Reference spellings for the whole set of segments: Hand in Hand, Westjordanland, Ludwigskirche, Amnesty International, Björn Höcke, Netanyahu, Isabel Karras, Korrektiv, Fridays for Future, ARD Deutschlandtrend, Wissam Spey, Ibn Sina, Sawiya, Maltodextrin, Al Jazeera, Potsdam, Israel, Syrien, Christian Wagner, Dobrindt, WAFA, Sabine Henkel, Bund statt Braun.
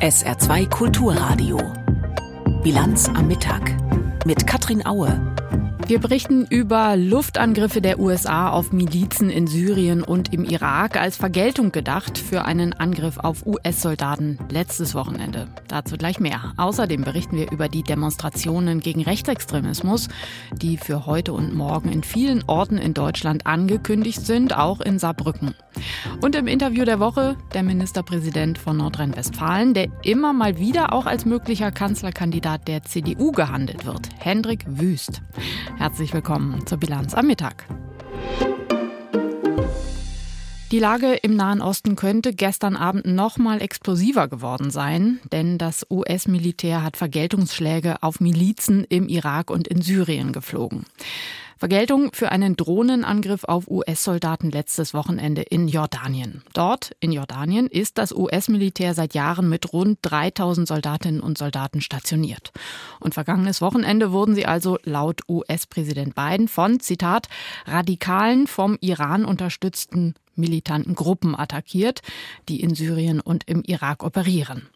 SR2 Kulturradio. Bilanz am Mittag mit Katrin Aue. Wir berichten über Luftangriffe der USA auf Milizen in Syrien und im Irak als Vergeltung gedacht für einen Angriff auf US-Soldaten letztes Wochenende. Dazu gleich mehr. Außerdem berichten wir über die Demonstrationen gegen Rechtsextremismus, die für heute und morgen in vielen Orten in Deutschland angekündigt sind, auch in Saarbrücken. Und im Interview der Woche der Ministerpräsident von Nordrhein-Westfalen, der immer mal wieder auch als möglicher Kanzlerkandidat der CDU gehandelt wird, Hendrik Wüst. Herzlich willkommen zur Bilanz am Mittag. Die Lage im Nahen Osten könnte gestern Abend noch mal explosiver geworden sein, denn das US-Militär hat Vergeltungsschläge auf Milizen im Irak und in Syrien geflogen. Vergeltung für einen Drohnenangriff auf US-Soldaten letztes Wochenende in Jordanien. Dort, in Jordanien, ist das US-Militär seit Jahren mit rund 3000 Soldatinnen und Soldaten stationiert. Und vergangenes Wochenende wurden sie also laut US-Präsident Biden von, Zitat, radikalen, vom Iran unterstützten militanten Gruppen attackiert, die in Syrien und im Irak operieren.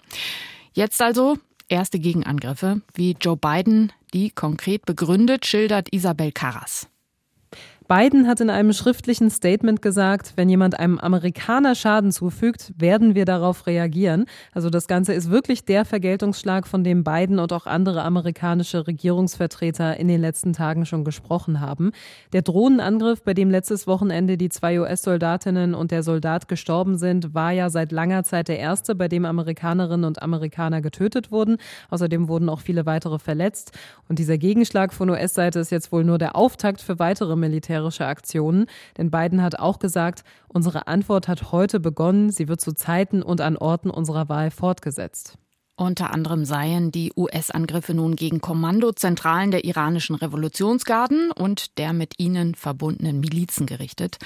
Jetzt also erste Gegenangriffe, wie Joe Biden die konkret begründet, schildert Isabel Karras. Biden hat in einem schriftlichen Statement gesagt, wenn jemand einem Amerikaner Schaden zufügt, werden wir darauf reagieren. Also das Ganze ist wirklich der Vergeltungsschlag, von dem Biden und auch andere amerikanische Regierungsvertreter in den letzten Tagen schon gesprochen haben. Der Drohnenangriff, bei dem letztes Wochenende die 2 US-Soldatinnen und der Soldat gestorben sind, war ja seit langer Zeit der erste, bei dem Amerikanerinnen und Amerikaner getötet wurden. Außerdem wurden auch viele weitere verletzt. Und dieser Gegenschlag von US-Seite ist jetzt wohl nur der Auftakt für weitere militärische Aktionen. Denn Biden hat auch gesagt, unsere Antwort hat heute begonnen. Sie wird zu Zeiten und an Orten unserer Wahl fortgesetzt. Unter anderem seien die US-Angriffe nun gegen Kommandozentralen der iranischen Revolutionsgarden und der mit ihnen verbundenen Milizen gerichtet.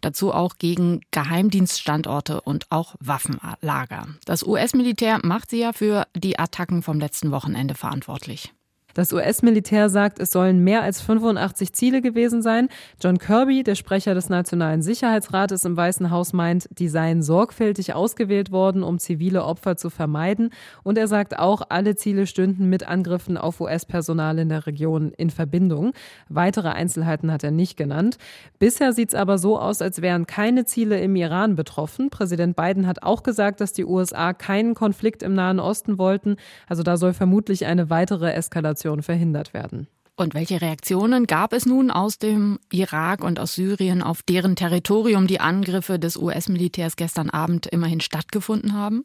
Dazu auch gegen Geheimdienststandorte und auch Waffenlager. Das US-Militär macht sie ja für die Attacken vom letzten Wochenende verantwortlich. Das US-Militär sagt, es sollen mehr als 85 Ziele gewesen sein. John Kirby, der Sprecher des Nationalen Sicherheitsrates im Weißen Haus, meint, die seien sorgfältig ausgewählt worden, um zivile Opfer zu vermeiden. Und er sagt auch, alle Ziele stünden mit Angriffen auf US-Personal in der Region in Verbindung. Weitere Einzelheiten hat er nicht genannt. Bisher sieht es aber so aus, als wären keine Ziele im Iran betroffen. Präsident Biden hat auch gesagt, dass die USA keinen Konflikt im Nahen Osten wollten. Also da soll vermutlich eine weitere Eskalation verhindert werden. Und welche Reaktionen gab es nun aus dem Irak und aus Syrien, auf deren Territorium die Angriffe des US-Militärs gestern Abend immerhin stattgefunden haben?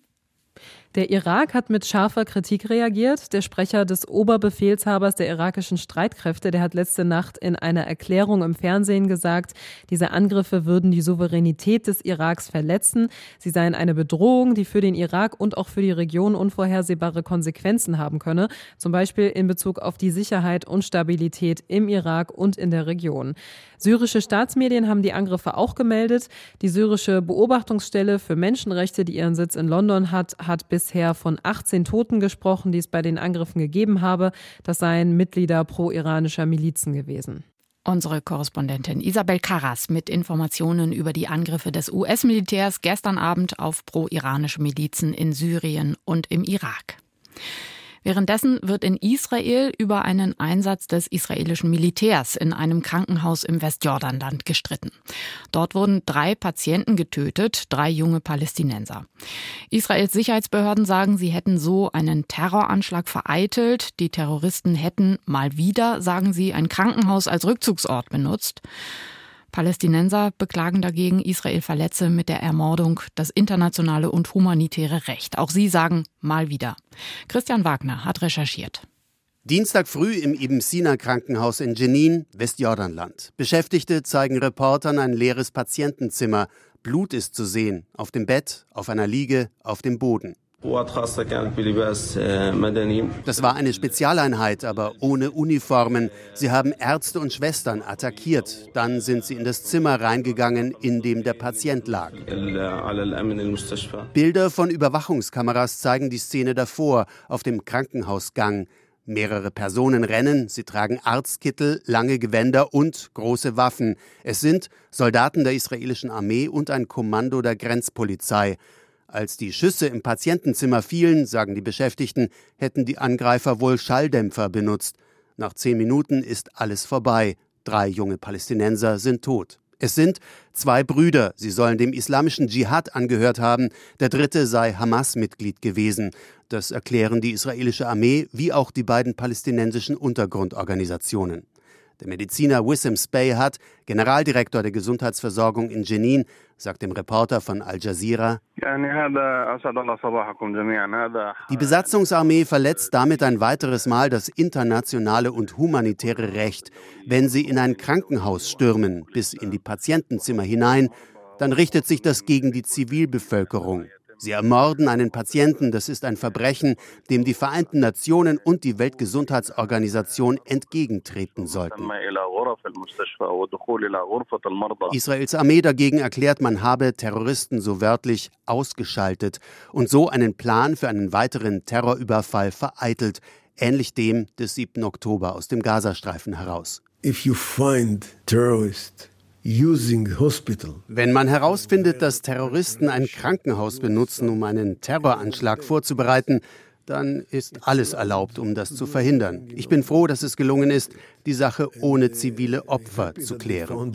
Der Irak hat mit scharfer Kritik reagiert. Der Sprecher des Oberbefehlshabers der irakischen Streitkräfte, der hat letzte Nacht in einer Erklärung im Fernsehen gesagt, diese Angriffe würden die Souveränität des Iraks verletzen. Sie seien eine Bedrohung, die für den Irak und auch für die Region unvorhersehbare Konsequenzen haben könne, zum Beispiel in Bezug auf die Sicherheit und Stabilität im Irak und in der Region. Syrische Staatsmedien haben die Angriffe auch gemeldet. Die syrische Beobachtungsstelle für Menschenrechte, die ihren Sitz in London hat, hat bisher von 18 Toten gesprochen, die es bei den Angriffen gegeben habe. Das seien Mitglieder pro-iranischer Milizen gewesen. Unsere Korrespondentin Isabel Karras mit Informationen über die Angriffe des US-Militärs gestern Abend auf pro-iranische Milizen in Syrien und im Irak. Währenddessen wird in Israel über einen Einsatz des israelischen Militärs in einem Krankenhaus im Westjordanland gestritten. Dort wurden 3 Patienten getötet, 3 junge Palästinenser. Israels Sicherheitsbehörden sagen, sie hätten so einen Terroranschlag vereitelt. Die Terroristen hätten mal wieder, sagen sie, ein Krankenhaus als Rückzugsort benutzt. Palästinenser beklagen dagegen, Israel verletze mit der Ermordung das internationale und humanitäre Recht. Auch sie sagen mal wieder. Christian Wagner hat recherchiert. Dienstag früh im Ibn Sina Krankenhaus in Jenin, Westjordanland. Beschäftigte zeigen Reportern ein leeres Patientenzimmer. Blut ist zu sehen. Auf dem Bett, auf einer Liege, auf dem Boden. Das war eine Spezialeinheit, aber ohne Uniformen. Sie haben Ärzte und Schwestern attackiert. Dann sind sie in das Zimmer reingegangen, in dem der Patient lag. Bilder von Überwachungskameras zeigen die Szene davor, auf dem Krankenhausgang. Mehrere Personen rennen, sie tragen Arztkittel, lange Gewänder und große Waffen. Es sind Soldaten der israelischen Armee und ein Kommando der Grenzpolizei. Als die Schüsse im Patientenzimmer fielen, sagen die Beschäftigten, hätten die Angreifer wohl Schalldämpfer benutzt. Nach 10 Minuten ist alles vorbei. 3 junge Palästinenser sind tot. Es sind 2 Brüder. Sie sollen dem islamischen Dschihad angehört haben. Der dritte sei Hamas-Mitglied gewesen. Das erklären die israelische Armee wie auch die beiden palästinensischen Untergrundorganisationen. Der Mediziner Wissam Spey hat, Generaldirektor der Gesundheitsversorgung in Jenin, sagt dem Reporter von Al Jazeera: Die Besatzungsarmee verletzt damit ein weiteres Mal das internationale und humanitäre Recht. Wenn sie in ein Krankenhaus stürmen, bis in die Patientenzimmer hinein, dann richtet sich das gegen die Zivilbevölkerung. Sie ermorden einen Patienten, das ist ein Verbrechen, dem die Vereinten Nationen und die Weltgesundheitsorganisation entgegentreten sollten. Israels Armee dagegen erklärt, man habe Terroristen so wörtlich ausgeschaltet und so einen Plan für einen weiteren Terrorüberfall vereitelt, ähnlich dem des 7. Oktober aus dem Gazastreifen heraus. If you find terrorists using hospital. Wenn man herausfindet, dass Terroristen ein Krankenhaus benutzen, um einen Terroranschlag vorzubereiten, dann ist alles erlaubt, um das zu verhindern. Ich bin froh, dass es gelungen ist, die Sache ohne zivile Opfer zu klären.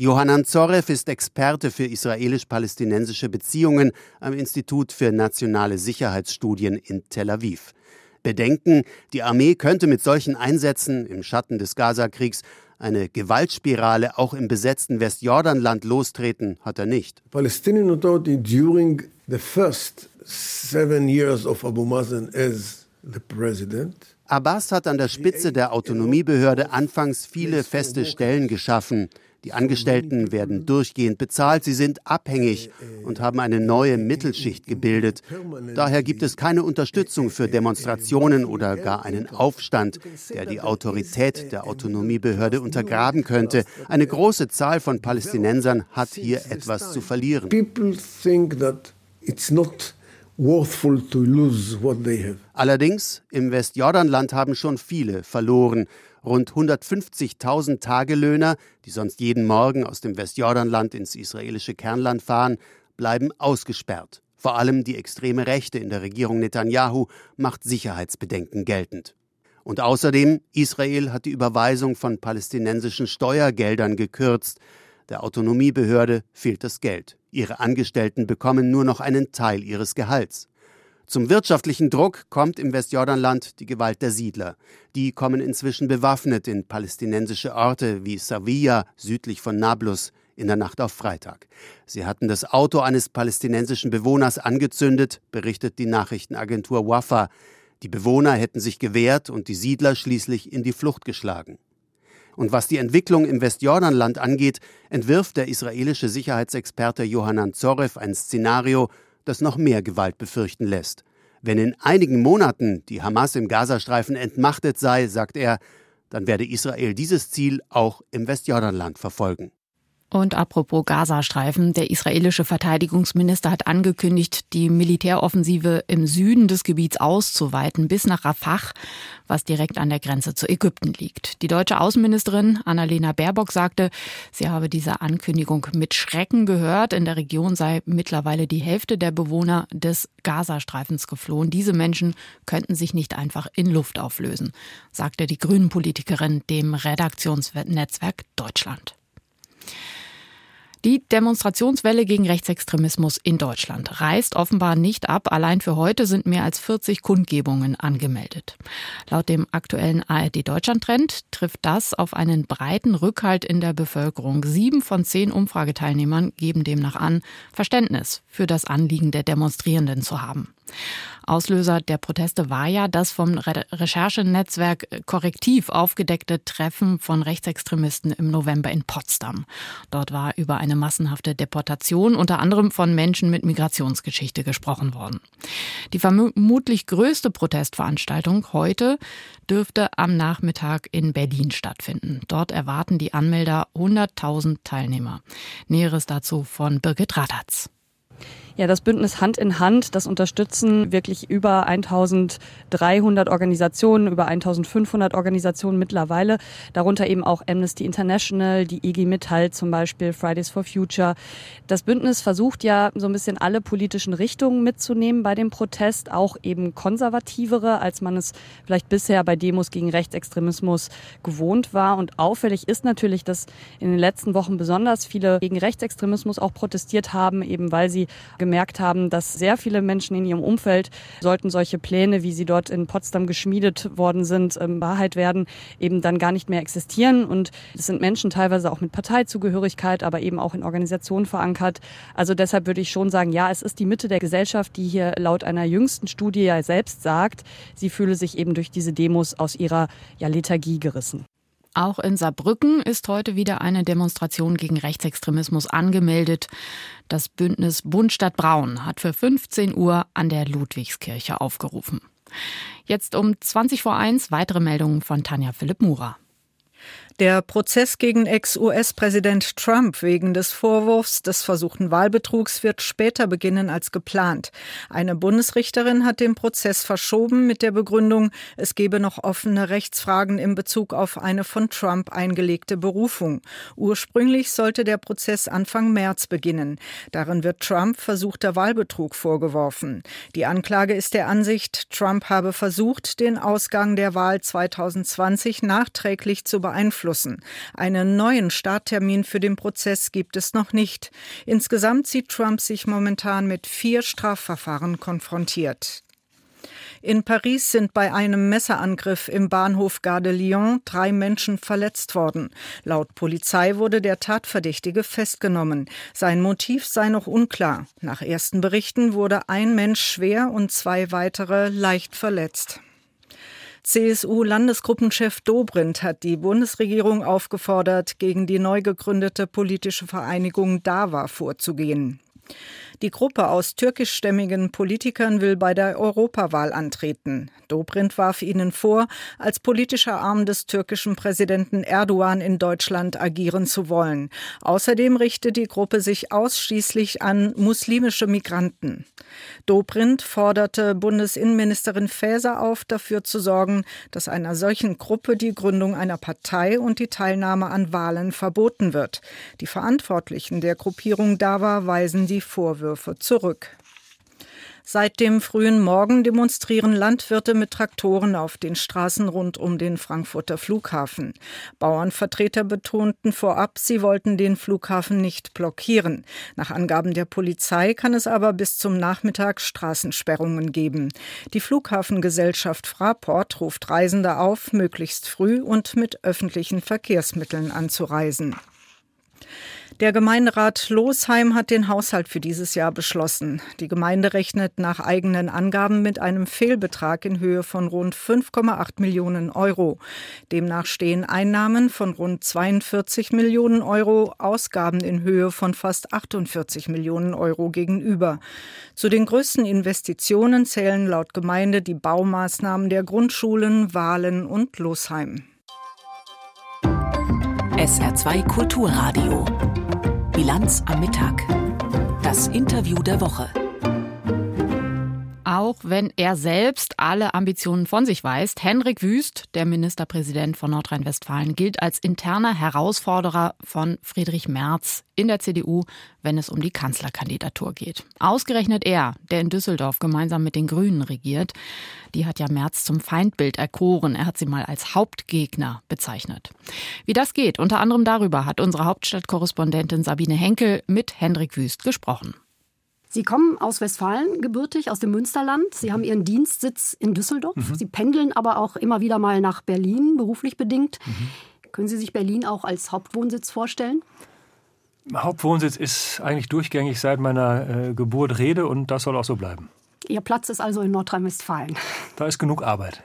Johannan Zorev ist Experte für israelisch-palästinensische Beziehungen am Institut für nationale Sicherheitsstudien in Tel Aviv. Bedenken, die Armee könnte mit solchen Einsätzen im Schatten des Gaza-Kriegs eine Gewaltspirale auch im besetzten Westjordanland lostreten, hat er nicht. Abbas hat an der Spitze der Autonomiebehörde anfangs viele feste Stellen geschaffen. Die Angestellten werden durchgehend bezahlt, sie sind abhängig und haben eine neue Mittelschicht gebildet. Daher gibt es keine Unterstützung für Demonstrationen oder gar einen Aufstand, der die Autorität der Autonomiebehörde untergraben könnte. Eine große Zahl von Palästinensern hat hier etwas zu verlieren. Allerdings, im Westjordanland haben schon viele verloren. Rund 150.000 Tagelöhner, die sonst jeden Morgen aus dem Westjordanland ins israelische Kernland fahren, bleiben ausgesperrt. Vor allem die extreme Rechte in der Regierung Netanyahu macht Sicherheitsbedenken geltend. Und außerdem, Israel hat die Überweisung von palästinensischen Steuergeldern gekürzt. Der Autonomiebehörde fehlt das Geld. Ihre Angestellten bekommen nur noch einen Teil ihres Gehalts. Zum wirtschaftlichen Druck kommt im Westjordanland die Gewalt der Siedler. Die kommen inzwischen bewaffnet in palästinensische Orte wie Sawiya, südlich von Nablus, in der Nacht auf Freitag. Sie hatten das Auto eines palästinensischen Bewohners angezündet, berichtet die Nachrichtenagentur WAFA. Die Bewohner hätten sich gewehrt und die Siedler schließlich in die Flucht geschlagen. Und was die Entwicklung im Westjordanland angeht, entwirft der israelische Sicherheitsexperte Johannan Zorev ein Szenario, das noch mehr Gewalt befürchten lässt. Wenn in einigen Monaten die Hamas im Gazastreifen entmachtet sei, sagt er, dann werde Israel dieses Ziel auch im Westjordanland verfolgen. Und apropos Gazastreifen, der israelische Verteidigungsminister hat angekündigt, die Militäroffensive im Süden des Gebiets auszuweiten, bis nach Rafah, was direkt an der Grenze zu Ägypten liegt. Die deutsche Außenministerin Annalena Baerbock sagte, sie habe diese Ankündigung mit Schrecken gehört. In der Region sei mittlerweile die Hälfte der Bewohner des Gazastreifens geflohen. Diese Menschen könnten sich nicht einfach in Luft auflösen, sagte die Grünen-Politikerin dem Redaktionsnetzwerk Deutschland. Die Demonstrationswelle gegen Rechtsextremismus in Deutschland reißt offenbar nicht ab. Allein für heute sind mehr als 40 Kundgebungen angemeldet. Laut dem aktuellen ARD Deutschlandtrend trifft das auf einen breiten Rückhalt in der Bevölkerung. 7 von 10 Umfrageteilnehmern geben demnach an, Verständnis für das Anliegen der Demonstrierenden zu haben. Auslöser der Proteste war ja das vom Recherchenetzwerk Korrektiv aufgedeckte Treffen von Rechtsextremisten im November in Potsdam. Dort war über eine massenhafte Deportation, unter anderem von Menschen mit Migrationsgeschichte, gesprochen worden. Die vermutlich größte Protestveranstaltung heute dürfte am Nachmittag in Berlin stattfinden. Dort erwarten die Anmelder 100.000 Teilnehmer. Näheres dazu von Birgit Radatz. Ja, das Bündnis Hand in Hand, das unterstützen wirklich über 1300 Organisationen, über 1500 Organisationen mittlerweile, darunter eben auch Amnesty International, die IG Metall zum Beispiel, Fridays for Future. Das Bündnis versucht ja so ein bisschen alle politischen Richtungen mitzunehmen bei dem Protest, auch eben konservativere, als man es vielleicht bisher bei Demos gegen Rechtsextremismus gewohnt war. Und auffällig ist natürlich, dass in den letzten Wochen besonders viele gegen Rechtsextremismus auch protestiert haben, eben weil sie gemerkt haben, dass sehr viele Menschen in ihrem Umfeld, sollten solche Pläne, wie sie dort in Potsdam geschmiedet worden sind, Wahrheit werden, eben dann gar nicht mehr existieren. Und es sind Menschen teilweise auch mit Parteizugehörigkeit, aber eben auch in Organisationen verankert. Also deshalb würde ich schon sagen, ja, es ist die Mitte der Gesellschaft, die hier laut einer jüngsten Studie ja selbst sagt, sie fühle sich eben durch diese Demos aus ihrer Lethargie gerissen. Auch in Saarbrücken ist heute wieder eine Demonstration gegen Rechtsextremismus angemeldet. Das Bündnis Bund statt Braun hat für 15 Uhr an der Ludwigskirche aufgerufen. Jetzt um 1:20 weitere Meldungen von Tanja Philipp-Mura. Der Prozess gegen Ex-US-Präsident Trump wegen des Vorwurfs des versuchten Wahlbetrugs wird später beginnen als geplant. Eine Bundesrichterin hat den Prozess verschoben mit der Begründung, es gebe noch offene Rechtsfragen in Bezug auf eine von Trump eingelegte Berufung. Ursprünglich sollte der Prozess Anfang März beginnen. Darin wird Trump versuchter Wahlbetrug vorgeworfen. Die Anklage ist der Ansicht, Trump habe versucht, den Ausgang der Wahl 2020 nachträglich zu beeinflussen. Einen neuen Starttermin für den Prozess gibt es noch nicht. Insgesamt sieht Trump sich momentan mit 4 Strafverfahren konfrontiert. In Paris sind bei einem Messerangriff im Bahnhof Gare de Lyon 3 Menschen verletzt worden. Laut Polizei wurde der Tatverdächtige festgenommen. Sein Motiv sei noch unklar. Nach ersten Berichten wurde ein Mensch schwer und 2 weitere leicht verletzt. CSU-Landesgruppenchef Dobrindt hat die Bundesregierung aufgefordert, gegen die neu gegründete politische Vereinigung Dawa vorzugehen. Die Gruppe aus türkischstämmigen Politikern will bei der Europawahl antreten. Dobrindt warf ihnen vor, als politischer Arm des türkischen Präsidenten Erdogan in Deutschland agieren zu wollen. Außerdem richtet die Gruppe sich ausschließlich an muslimische Migranten. Dobrindt forderte Bundesinnenministerin Faeser auf, dafür zu sorgen, dass einer solchen Gruppe die Gründung einer Partei und die Teilnahme an Wahlen verboten wird. Die Verantwortlichen der Gruppierung Dawa weisen die Vorwürfe zurück. Seit dem frühen Morgen demonstrieren Landwirte mit Traktoren auf den Straßen rund um den Frankfurter Flughafen. Bauernvertreter betonten vorab, sie wollten den Flughafen nicht blockieren. Nach Angaben der Polizei kann es aber bis zum Nachmittag Straßensperrungen geben. Die Flughafengesellschaft Fraport ruft Reisende auf, möglichst früh und mit öffentlichen Verkehrsmitteln anzureisen. Der Gemeinderat Losheim hat den Haushalt für dieses Jahr beschlossen. Die Gemeinde rechnet nach eigenen Angaben mit einem Fehlbetrag in Höhe von rund 5,8 Millionen €. Demnach stehen Einnahmen von rund 42 Millionen Euro, Ausgaben in Höhe von fast 48 Millionen Euro gegenüber. Zu den größten Investitionen zählen laut Gemeinde die Baumaßnahmen der Grundschulen, Wahlen und Losheim. SR2 Kulturradio. Bilanz am Mittag. Das Interview der Woche. Auch wenn er selbst alle Ambitionen von sich weist, Hendrik Wüst, der Ministerpräsident von Nordrhein-Westfalen, gilt als interner Herausforderer von Friedrich Merz in der CDU, wenn es um die Kanzlerkandidatur geht. Ausgerechnet er, der in Düsseldorf gemeinsam mit den Grünen regiert, die hat ja Merz zum Feindbild erkoren. Er hat sie mal als Hauptgegner bezeichnet. Wie das geht, unter anderem darüber hat unsere Hauptstadtkorrespondentin Sabine Henkel mit Hendrik Wüst gesprochen. Sie kommen aus Westfalen gebürtig, aus dem Münsterland. Sie haben Ihren Dienstsitz in Düsseldorf. Mhm. Sie pendeln aber auch immer wieder mal nach Berlin, beruflich bedingt. Mhm. Können Sie sich Berlin auch als Hauptwohnsitz vorstellen? Hauptwohnsitz ist eigentlich durchgängig seit meiner Geburt Rede und das soll auch so bleiben. Ihr Platz ist also in Nordrhein-Westfalen. Da ist genug Arbeit.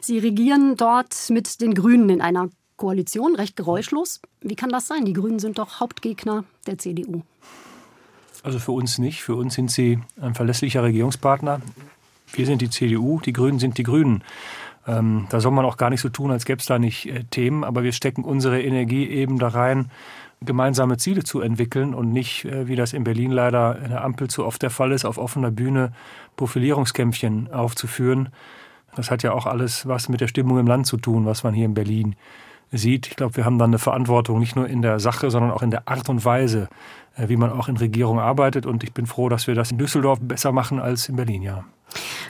Sie regieren dort mit den Grünen in einer Koalition, recht geräuschlos. Wie kann das sein? Die Grünen sind doch Hauptgegner der CDU. Also für uns nicht. Für uns sind sie ein verlässlicher Regierungspartner. Wir sind die CDU, die Grünen sind die Grünen. Da soll man auch gar nicht so tun, als gäbe es da nicht Themen. Aber wir stecken unsere Energie eben da rein, gemeinsame Ziele zu entwickeln und nicht, wie das in Berlin leider in der Ampel zu oft der Fall ist, auf offener Bühne Profilierungskämpfchen aufzuführen. Das hat ja auch alles was mit der Stimmung im Land zu tun, was man hier in Berlin sieht. Ich glaube, wir haben dann eine Verantwortung, nicht nur in der Sache, sondern auch in der Art und Weise, wie man auch in Regierung arbeitet. Und ich bin froh, dass wir das in Düsseldorf besser machen als in Berlin, ja.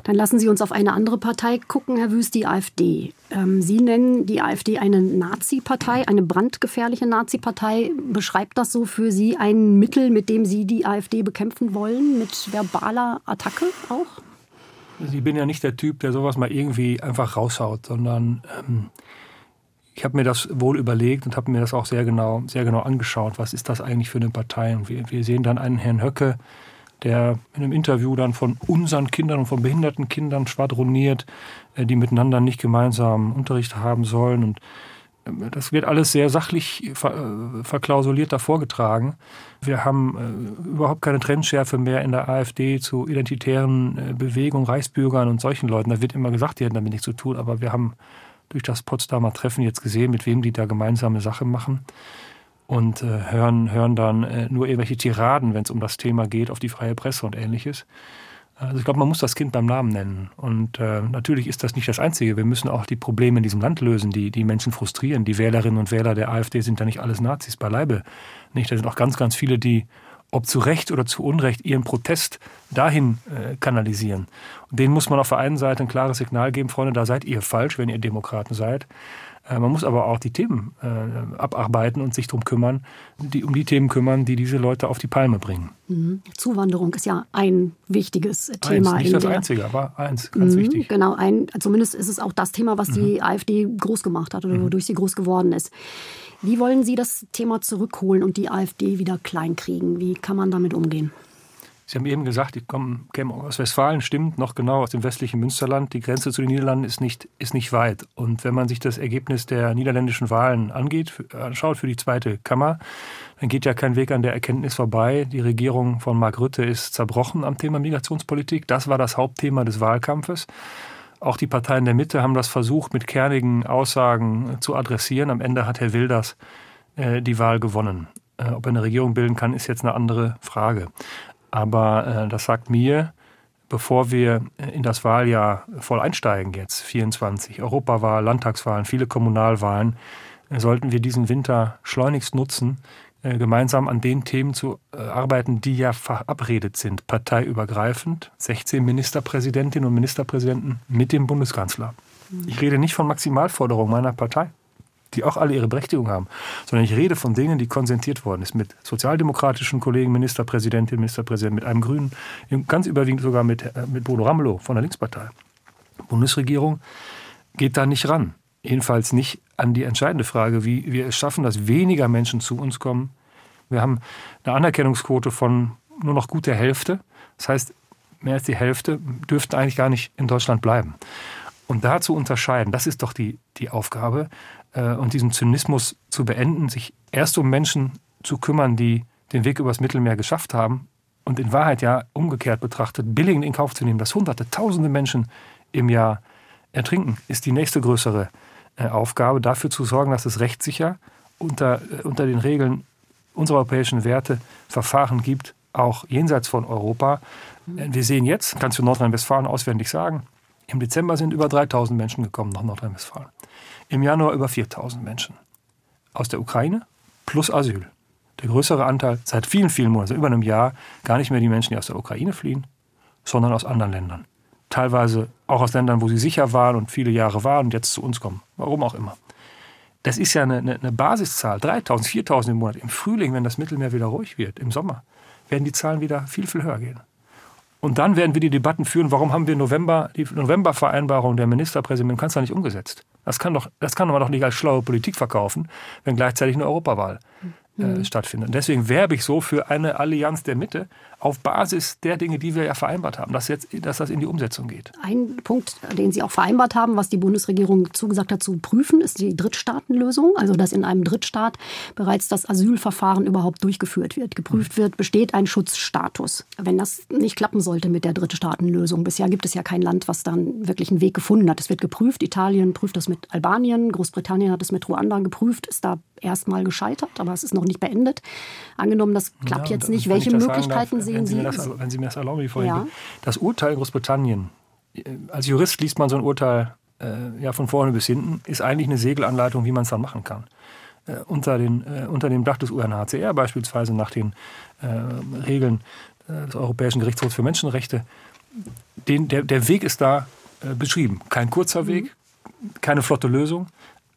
Dann lassen Sie uns auf eine andere Partei gucken, Herr Wüst, die AfD. Sie nennen die AfD eine Nazi-Partei, eine brandgefährliche Nazi-Partei. Beschreibt das so für Sie ein Mittel, mit dem Sie die AfD bekämpfen wollen, mit verbaler Attacke auch? Also ich bin ja nicht der Typ, der sowas mal irgendwie einfach raushaut, sondern ich habe mir das wohl überlegt und habe mir das auch sehr genau angeschaut. Was ist das eigentlich für eine Partei? Und wir sehen dann einen Herrn Höcke, der in einem Interview dann von unseren Kindern und von behinderten Kindern schwadroniert, die miteinander nicht gemeinsam Unterricht haben sollen. Und das wird alles sehr sachlich verklausuliert da vorgetragen. Wir haben überhaupt keine Trendschärfe mehr in der AfD zu identitären Bewegungen, Reichsbürgern und solchen Leuten. Da wird immer gesagt, die hätten damit nichts zu tun. Aber wir haben durch das Potsdamer Treffen jetzt gesehen, mit wem die da gemeinsame Sache machen. Und hören dann nur irgendwelche Tiraden, wenn es um das Thema geht, auf die freie Presse und Ähnliches. Also ich glaube, man muss das Kind beim Namen nennen. Und natürlich ist das nicht das Einzige. Wir müssen auch die Probleme in diesem Land lösen, die Menschen frustrieren. Die Wählerinnen und Wähler der AfD sind ja nicht alles Nazis, beileibe nicht. Da sind auch ganz, ganz viele, die, ob zu Recht oder zu Unrecht, ihren Protest dahin kanalisieren. Und denen muss man auf der einen Seite ein klares Signal geben, Freunde, da seid ihr falsch, wenn ihr Demokraten seid. Man muss aber auch die Themen abarbeiten und sich darum kümmern, die diese Leute auf die Palme bringen. Mhm. Zuwanderung ist ja ein wichtiges Thema. Nicht das einzige, aber eins, ganz wichtig. Genau, zumindest ist es auch das Thema, was die AfD groß gemacht hat oder wodurch sie groß geworden ist. Wie wollen Sie das Thema zurückholen und die AfD wieder kleinkriegen? Wie kann man damit umgehen? Sie haben eben gesagt, ich käme aus Westfalen, stimmt, noch genau aus dem westlichen Münsterland. Die Grenze zu den Niederlanden ist nicht weit. Und wenn man sich das Ergebnis der niederländischen Wahlen anschaut für die zweite Kammer, dann geht ja kein Weg an der Erkenntnis vorbei. Die Regierung von Mark Rutte ist zerbrochen am Thema Migrationspolitik. Das war das Hauptthema des Wahlkampfes. Auch die Parteien der Mitte haben das versucht, mit kernigen Aussagen zu adressieren. Am Ende hat Herr Wilders die Wahl gewonnen. Ob er eine Regierung bilden kann, ist jetzt eine andere Frage. Aber das sagt mir, bevor wir in das Wahljahr voll einsteigen jetzt, 24, Europawahl, Landtagswahlen, viele Kommunalwahlen, sollten wir diesen Winter schleunigst nutzen, gemeinsam an den Themen zu arbeiten, die ja verabredet sind, parteiübergreifend, 16 Ministerpräsidentinnen und Ministerpräsidenten mit dem Bundeskanzler. Ich rede nicht von Maximalforderungen meiner Partei, die auch alle ihre Berechtigung haben, sondern ich rede von Dingen, die konsentiert worden ist mit sozialdemokratischen Kollegen, Ministerpräsidentinnen, Ministerpräsidenten, mit einem Grünen, ganz überwiegend sogar mit Bodo Ramelow von der Linkspartei. Bundesregierung geht da nicht ran, jedenfalls nicht an die entscheidende Frage, wie wir es schaffen, dass weniger Menschen zu uns kommen. Wir haben eine Anerkennungsquote von nur noch gut der Hälfte, das heißt, mehr als die Hälfte dürften eigentlich gar nicht in Deutschland bleiben. Und da zu unterscheiden, das ist doch die Aufgabe, und diesen Zynismus zu beenden, sich erst um Menschen zu kümmern, die den Weg übers Mittelmeer geschafft haben und in Wahrheit ja umgekehrt betrachtet billigend in Kauf zu nehmen, dass Hunderte, Tausende Menschen im Jahr ertrinken, ist die nächste größere Aufgabe, dafür zu sorgen, dass es rechtssicher unter den Regeln unserer europäischen Werte Verfahren gibt, auch jenseits von Europa. Wir sehen jetzt, kannst du Nordrhein-Westfalen auswendig sagen, im Dezember sind über 3.000 Menschen gekommen nach Nordrhein-Westfalen. Im Januar über 4.000 Menschen. Aus der Ukraine plus Asyl. Der größere Anteil seit vielen, vielen Monaten, seit über einem Jahr, gar nicht mehr die Menschen, die aus der Ukraine fliehen, sondern aus anderen Ländern. Teilweise auch aus Ländern, wo sie sicher waren und viele Jahre waren und jetzt zu uns kommen. Warum auch immer. Das ist ja eine Basiszahl. 3.000, 4.000 im Monat. Im Frühling, wenn das Mittelmeer wieder ruhig wird, im Sommer, werden die Zahlen wieder viel, viel höher gehen. Und dann werden wir die Debatten führen, warum haben wir die November-Vereinbarung der Ministerpräsidenten im Kanzler nicht umgesetzt? Das kann man doch nicht als schlaue Politik verkaufen, wenn gleichzeitig eine Europawahl stattfindet. Und deswegen werbe ich so für eine Allianz der Mitte auf Basis der Dinge, die wir ja vereinbart haben, dass das in die Umsetzung geht. Ein Punkt, den Sie auch vereinbart haben, was die Bundesregierung zugesagt hat zu prüfen, ist die Drittstaatenlösung. Also dass in einem Drittstaat bereits das Asylverfahren überhaupt durchgeführt wird. Geprüft wird, besteht ein Schutzstatus. Wenn das nicht klappen sollte mit der Drittstaatenlösung, bisher gibt es ja kein Land, was dann wirklich einen Weg gefunden hat. Es wird geprüft, Italien prüft das mit Albanien, Großbritannien hat es mit Ruanda geprüft, ist da erstmal gescheitert, aber es ist noch noch nicht beendet. Angenommen, das klappt jetzt nicht. Welche Möglichkeiten sehen Sie? Wenn Sie mir das erlauben, wie vorhin. Ja. Das Urteil in Großbritannien, als Jurist liest man so ein Urteil von vorne bis hinten, ist eigentlich eine Segelanleitung, wie man es dann machen kann. Unter dem Dach des UNHCR beispielsweise, nach den Regeln des Europäischen Gerichtshofs für Menschenrechte. Der Weg ist da beschrieben. Kein kurzer Weg, keine flotte Lösung.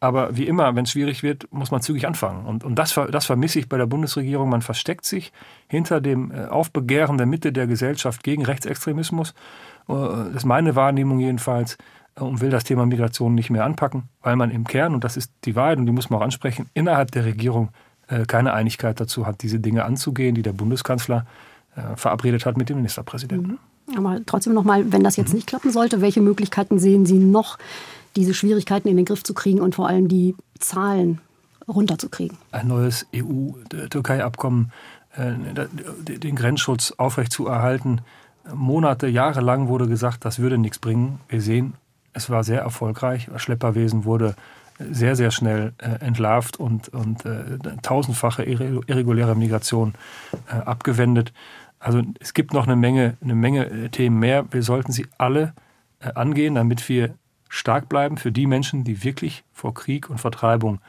Aber wie immer, wenn es schwierig wird, muss man zügig anfangen. Und das vermisse ich bei der Bundesregierung. Man versteckt sich hinter dem Aufbegehren der Mitte der Gesellschaft gegen Rechtsextremismus. Das ist meine Wahrnehmung jedenfalls. Und will das Thema Migration nicht mehr anpacken, weil man im Kern, und das ist die Wahrheit und die muss man auch ansprechen, innerhalb der Regierung keine Einigkeit dazu hat, diese Dinge anzugehen, die der Bundeskanzler verabredet hat mit dem Ministerpräsidenten. Aber trotzdem nochmal, wenn das jetzt nicht klappen sollte, welche Möglichkeiten sehen Sie noch, diese Schwierigkeiten in den Griff zu kriegen und vor allem die Zahlen runterzukriegen? Ein neues EU-Türkei-Abkommen, den Grenzschutz aufrechtzuerhalten. Monate, Jahre lang wurde gesagt, das würde nichts bringen. Wir sehen, es war sehr erfolgreich. Das Schlepperwesen wurde sehr, sehr schnell entlarvt und tausendfache irreguläre Migration abgewendet. Also es gibt noch eine Menge Themen mehr. Wir sollten sie alle angehen, damit wir stark bleiben für die Menschen, die wirklich vor Krieg und Vertreibung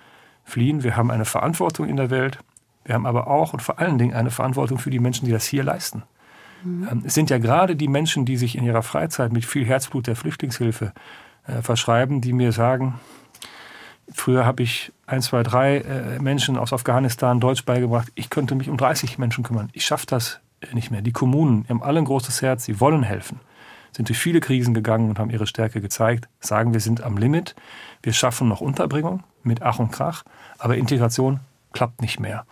fliehen. Wir haben eine Verantwortung in der Welt. Wir haben aber auch und vor allen Dingen eine Verantwortung für die Menschen, die das hier leisten. Es sind ja gerade die Menschen, die sich in ihrer Freizeit mit viel Herzblut der Flüchtlingshilfe verschreiben, die mir sagen, früher habe ich 1, 2, 3 Menschen aus Afghanistan Deutsch beigebracht, ich könnte mich um 30 Menschen kümmern, ich schaffe das nicht mehr. Die Kommunen haben alle ein großes Herz, sie wollen helfen, sind durch viele Krisen gegangen und haben ihre Stärke gezeigt, sagen, wir sind am Limit, wir schaffen noch Unterbringung mit Ach und Krach, aber Integration klappt nicht mehr.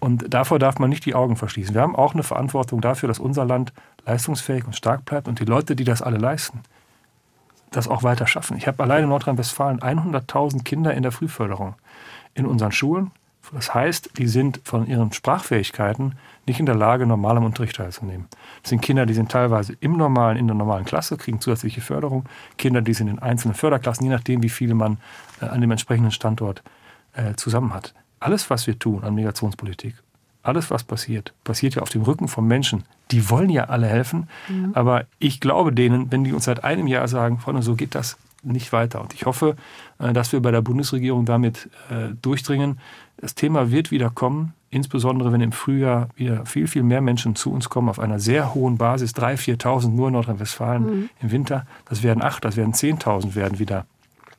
Und davor darf man nicht die Augen verschließen. Wir haben auch eine Verantwortung dafür, dass unser Land leistungsfähig und stark bleibt und die Leute, die das alle leisten, das auch weiter schaffen. Ich habe allein in Nordrhein-Westfalen 100.000 Kinder in der Frühförderung in unseren Schulen. Das heißt, die sind von ihren Sprachfähigkeiten nicht in der Lage, normal am Unterricht teilzunehmen. Das sind Kinder, die sind teilweise in der normalen Klasse, kriegen zusätzliche Förderung. Kinder, die sind in einzelnen Förderklassen, je nachdem, wie viele man an dem entsprechenden Standort zusammen hat. Alles, was wir tun an Migrationspolitik, alles, was passiert, passiert ja auf dem Rücken von Menschen. Die wollen ja alle helfen, aber ich glaube denen, wenn die uns seit einem Jahr sagen, Freunde, so geht das nicht weiter. Und ich hoffe, dass wir bei der Bundesregierung damit durchdringen. Das Thema wird wieder kommen, insbesondere wenn im Frühjahr wieder viel, viel mehr Menschen zu uns kommen auf einer sehr hohen Basis, 3.000, 4.000 nur in Nordrhein-Westfalen im Winter. Das werden 8.000, das werden 10.000 werden wieder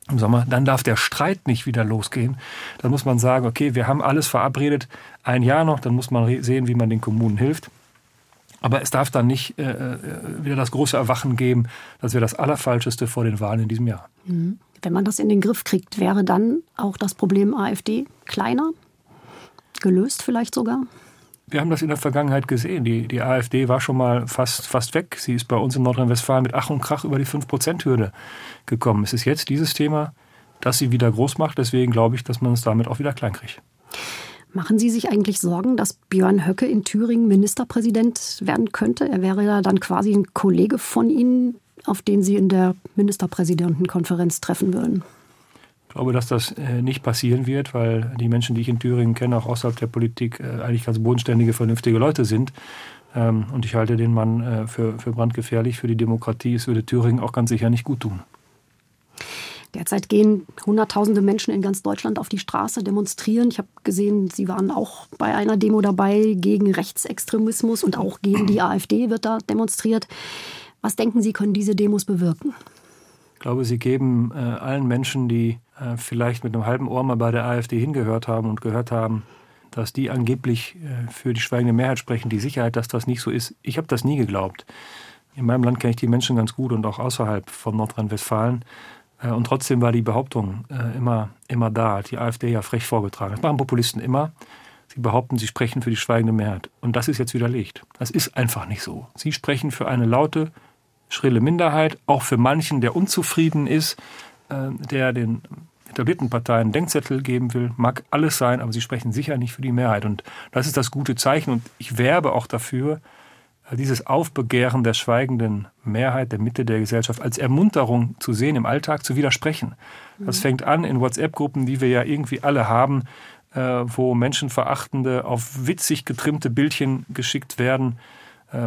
im Sommer, dann darf der Streit nicht wieder losgehen. Dann muss man sagen, okay, wir haben alles verabredet, ein Jahr noch, dann muss man sehen, wie man den Kommunen hilft. Aber es darf dann nicht wieder das große Erwachen geben, das wäre das Allerfalscheste vor den Wahlen in diesem Jahr. Wenn man das in den Griff kriegt, wäre dann auch das Problem AfD kleiner? Gelöst vielleicht sogar? Wir haben das in der Vergangenheit gesehen. Die AfD war schon mal fast weg. Sie ist bei uns in Nordrhein-Westfalen mit Ach und Krach über die 5%-Hürde gekommen. Es ist jetzt dieses Thema, das sie wieder groß macht. Deswegen glaube ich, dass man es damit auch wieder klein kriegt. Machen Sie sich eigentlich Sorgen, dass Björn Höcke in Thüringen Ministerpräsident werden könnte? Er wäre ja dann quasi ein Kollege von Ihnen, auf den Sie in der Ministerpräsidentenkonferenz treffen würden. Ich glaube, dass das nicht passieren wird, weil die Menschen, die ich in Thüringen kenne, auch außerhalb der Politik eigentlich ganz bodenständige, vernünftige Leute sind. Und ich halte den Mann für brandgefährlich, für die Demokratie. Es würde Thüringen auch ganz sicher nicht gut tun. Derzeit gehen hunderttausende Menschen in ganz Deutschland auf die Straße, demonstrieren. Ich habe gesehen, Sie waren auch bei einer Demo dabei gegen Rechtsextremismus und auch gegen die AfD wird da demonstriert. Was denken Sie, können diese Demos bewirken? Ich glaube, sie geben allen Menschen, die vielleicht mit einem halben Ohr mal bei der AfD hingehört haben und gehört haben, dass die angeblich für die schweigende Mehrheit sprechen, die Sicherheit, dass das nicht so ist. Ich habe das nie geglaubt. In meinem Land kenne ich die Menschen ganz gut und auch außerhalb von Nordrhein-Westfalen. Und trotzdem war die Behauptung immer da, hat die AfD ja frech vorgetragen. Das machen Populisten immer. Sie behaupten, sie sprechen für die schweigende Mehrheit. Und das ist jetzt widerlegt. Das ist einfach nicht so. Sie sprechen für eine laute, schrille Minderheit, auch für manchen, der unzufrieden ist, der den etablierten Parteien einen Denkzettel geben will, mag alles sein, aber sie sprechen sicher nicht für die Mehrheit. Und das ist das gute Zeichen. Und ich werbe auch dafür, dieses Aufbegehren der schweigenden Mehrheit, der Mitte der Gesellschaft, als Ermunterung zu sehen, im Alltag zu widersprechen. Das fängt an in WhatsApp-Gruppen, die wir ja irgendwie alle haben, wo menschenverachtende, auf witzig getrimmte Bildchen geschickt werden.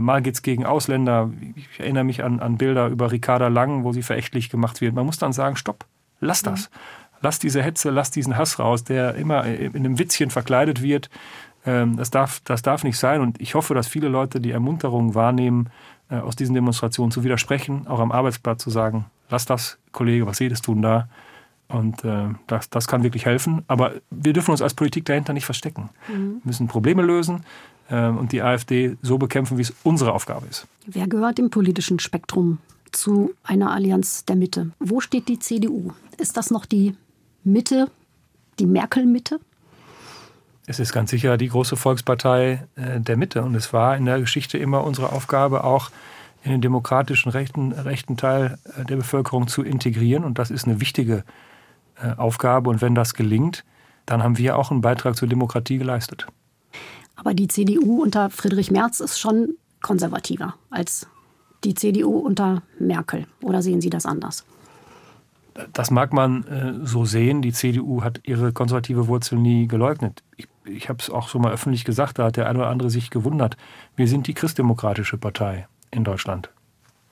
Mal geht's gegen Ausländer. Ich erinnere mich an Bilder über Ricarda Lang, wo sie verächtlich gemacht wird. Man muss dann sagen, stopp, lass das. Lass diese Hetze, lass diesen Hass raus, der immer in einem Witzchen verkleidet wird. Das darf nicht sein. Und ich hoffe, dass viele Leute die Ermunterung wahrnehmen, aus diesen Demonstrationen zu widersprechen, auch am Arbeitsplatz zu sagen, lass das, Kollege, was jedes tun da. Und das kann wirklich helfen. Aber wir dürfen uns als Politik dahinter nicht verstecken. Wir müssen Probleme lösen und die AfD so bekämpfen, wie es unsere Aufgabe ist. Wer gehört im politischen Spektrum zu einer Allianz der Mitte? Wo steht die CDU? Ist das noch die Mitte, die Merkel-Mitte? Es ist ganz sicher die große Volkspartei der Mitte. Und es war in der Geschichte immer unsere Aufgabe, auch in den demokratischen rechten Teil der Bevölkerung zu integrieren. Und das ist eine wichtige Aufgabe. Und wenn das gelingt, dann haben wir auch einen Beitrag zur Demokratie geleistet. Aber die CDU unter Friedrich Merz ist schon konservativer als die CDU unter Merkel. Oder sehen Sie das anders? Das mag man so sehen. Die CDU hat ihre konservative Wurzel nie geleugnet. Ich habe es auch schon mal öffentlich gesagt, da hat der eine oder andere sich gewundert. Wir sind die christdemokratische Partei in Deutschland.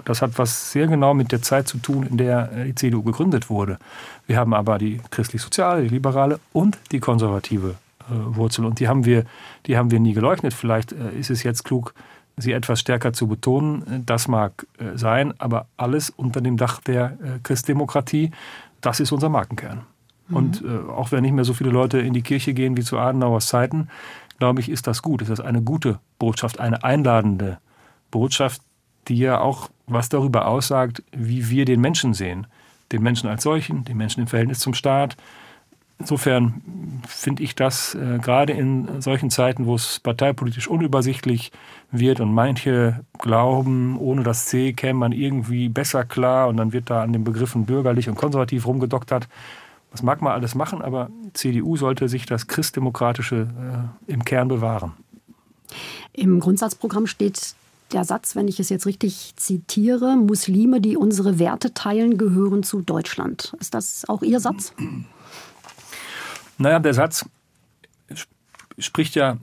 Das hat was sehr genau mit der Zeit zu tun, in der die CDU gegründet wurde. Wir haben aber die christlich-soziale, die liberale und die konservative Wurzel. Und die haben wir nie geleugnet. Vielleicht ist es jetzt klug, sie etwas stärker zu betonen. Das mag sein, aber alles unter dem Dach der Christdemokratie, das ist unser Markenkern. Und auch wenn nicht mehr so viele Leute in die Kirche gehen wie zu Adenauers Zeiten, glaube ich, ist das gut. Ist das eine gute Botschaft, eine einladende Botschaft, die ja auch was darüber aussagt, wie wir den Menschen sehen. Den Menschen als solchen, den Menschen im Verhältnis zum Staat. Insofern finde ich das gerade in solchen Zeiten, wo es parteipolitisch unübersichtlich wird und manche glauben, ohne das C käme man irgendwie besser klar und dann wird da an den Begriffen bürgerlich und konservativ rumgedoktert. Das mag man alles machen, aber CDU sollte sich das Christdemokratische im Kern bewahren. Im Grundsatzprogramm steht der Satz, wenn ich es jetzt richtig zitiere, Muslime, die unsere Werte teilen, gehören zu Deutschland. Ist das auch Ihr Satz? Naja, der Satz spricht ja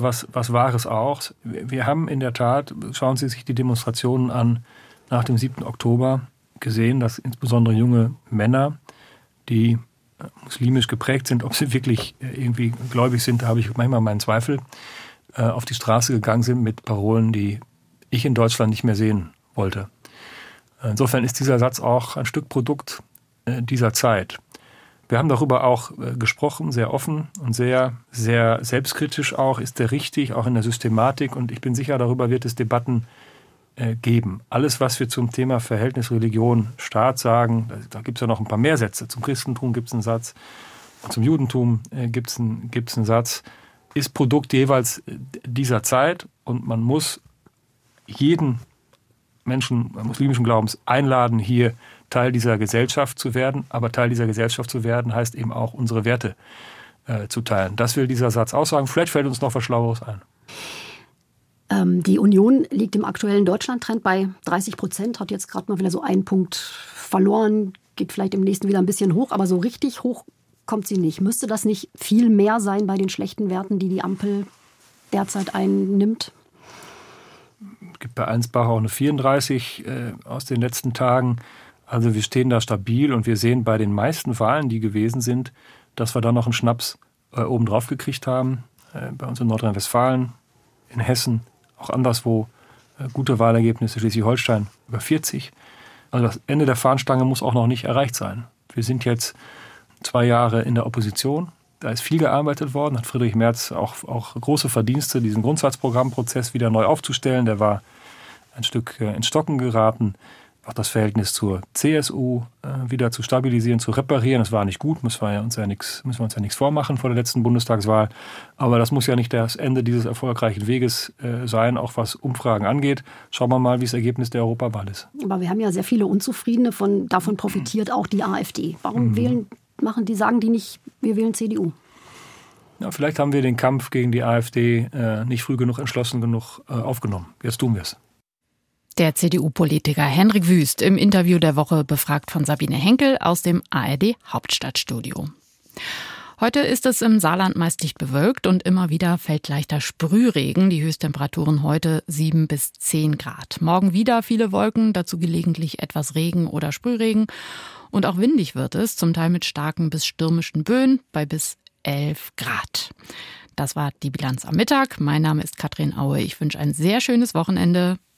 was Wahres aus. Wir haben in der Tat, schauen Sie sich die Demonstrationen an, nach dem 7. Oktober gesehen, dass insbesondere junge Männer, die muslimisch geprägt sind, ob sie wirklich irgendwie gläubig sind, da habe ich manchmal meinen Zweifel, auf die Straße gegangen sind mit Parolen, die ich in Deutschland nicht mehr sehen wollte. Insofern ist dieser Satz auch ein Stück Produkt dieser Zeit. Wir haben darüber auch gesprochen, sehr offen und sehr, sehr selbstkritisch auch. Ist der richtig, auch in der Systematik? Und ich bin sicher, darüber wird es Debatten geben. Alles, was wir zum Thema Verhältnis Religion, Staat sagen, da gibt es ja noch ein paar mehr Sätze. Zum Christentum gibt es einen Satz, zum Judentum gibt es einen Satz. Ist Produkt jeweils dieser Zeit und man muss jeden Menschen muslimischen Glaubens einladen, hier Teil dieser Gesellschaft zu werden. Aber Teil dieser Gesellschaft zu werden, heißt eben auch, unsere Werte zu teilen. Das will dieser Satz aussagen. Vielleicht fällt uns noch was Schlaueres ein. Die Union liegt im aktuellen Deutschlandtrend bei 30%, hat jetzt gerade mal wieder so einen Punkt verloren, geht vielleicht im nächsten wieder ein bisschen hoch, aber so richtig hoch kommt sie nicht. Müsste das nicht viel mehr sein bei den schlechten Werten, die die Ampel derzeit einnimmt? Es gibt bei Einsbach auch eine 34 aus den letzten Tagen. Also wir stehen da stabil und wir sehen bei den meisten Wahlen, die gewesen sind, dass wir da noch einen Schnaps obendrauf gekriegt haben. Bei uns in Nordrhein-Westfalen, in Hessen, auch anderswo gute Wahlergebnisse, Schleswig-Holstein über 40. Also das Ende der Fahnenstange muss auch noch nicht erreicht sein. Wir sind jetzt 2 Jahre in der Opposition. Da ist viel gearbeitet worden, hat Friedrich Merz auch große Verdienste, diesen Grundsatzprogrammprozess wieder neu aufzustellen. Der war ein Stück ins Stocken geraten. Auch das Verhältnis zur CSU wieder zu stabilisieren, zu reparieren. Das war nicht gut, müssen wir uns ja nichts vormachen vor der letzten Bundestagswahl. Aber das muss ja nicht das Ende dieses erfolgreichen Weges sein, auch was Umfragen angeht. Schauen wir mal, wie das Ergebnis der Europawahl ist. Aber wir haben ja sehr viele Unzufriedene, davon profitiert auch die AfD. Warum sagen die nicht, wir wählen CDU? Ja, vielleicht haben wir den Kampf gegen die AfD nicht früh genug, entschlossen genug aufgenommen. Jetzt tun wir es. Der CDU-Politiker Hendrik Wüst im Interview der Woche, befragt von Sabine Henkel aus dem ARD Hauptstadtstudio. Heute ist es im Saarland meist dicht bewölkt und immer wieder fällt leichter Sprühregen. Die Höchsttemperaturen heute 7 bis 10 Grad. Morgen wieder viele Wolken, dazu gelegentlich etwas Regen oder Sprühregen. Und auch windig wird es, zum Teil mit starken bis stürmischen Böen bei bis 11 Grad. Das war die Bilanz am Mittag. Mein Name ist Katrin Aue. Ich wünsche ein sehr schönes Wochenende.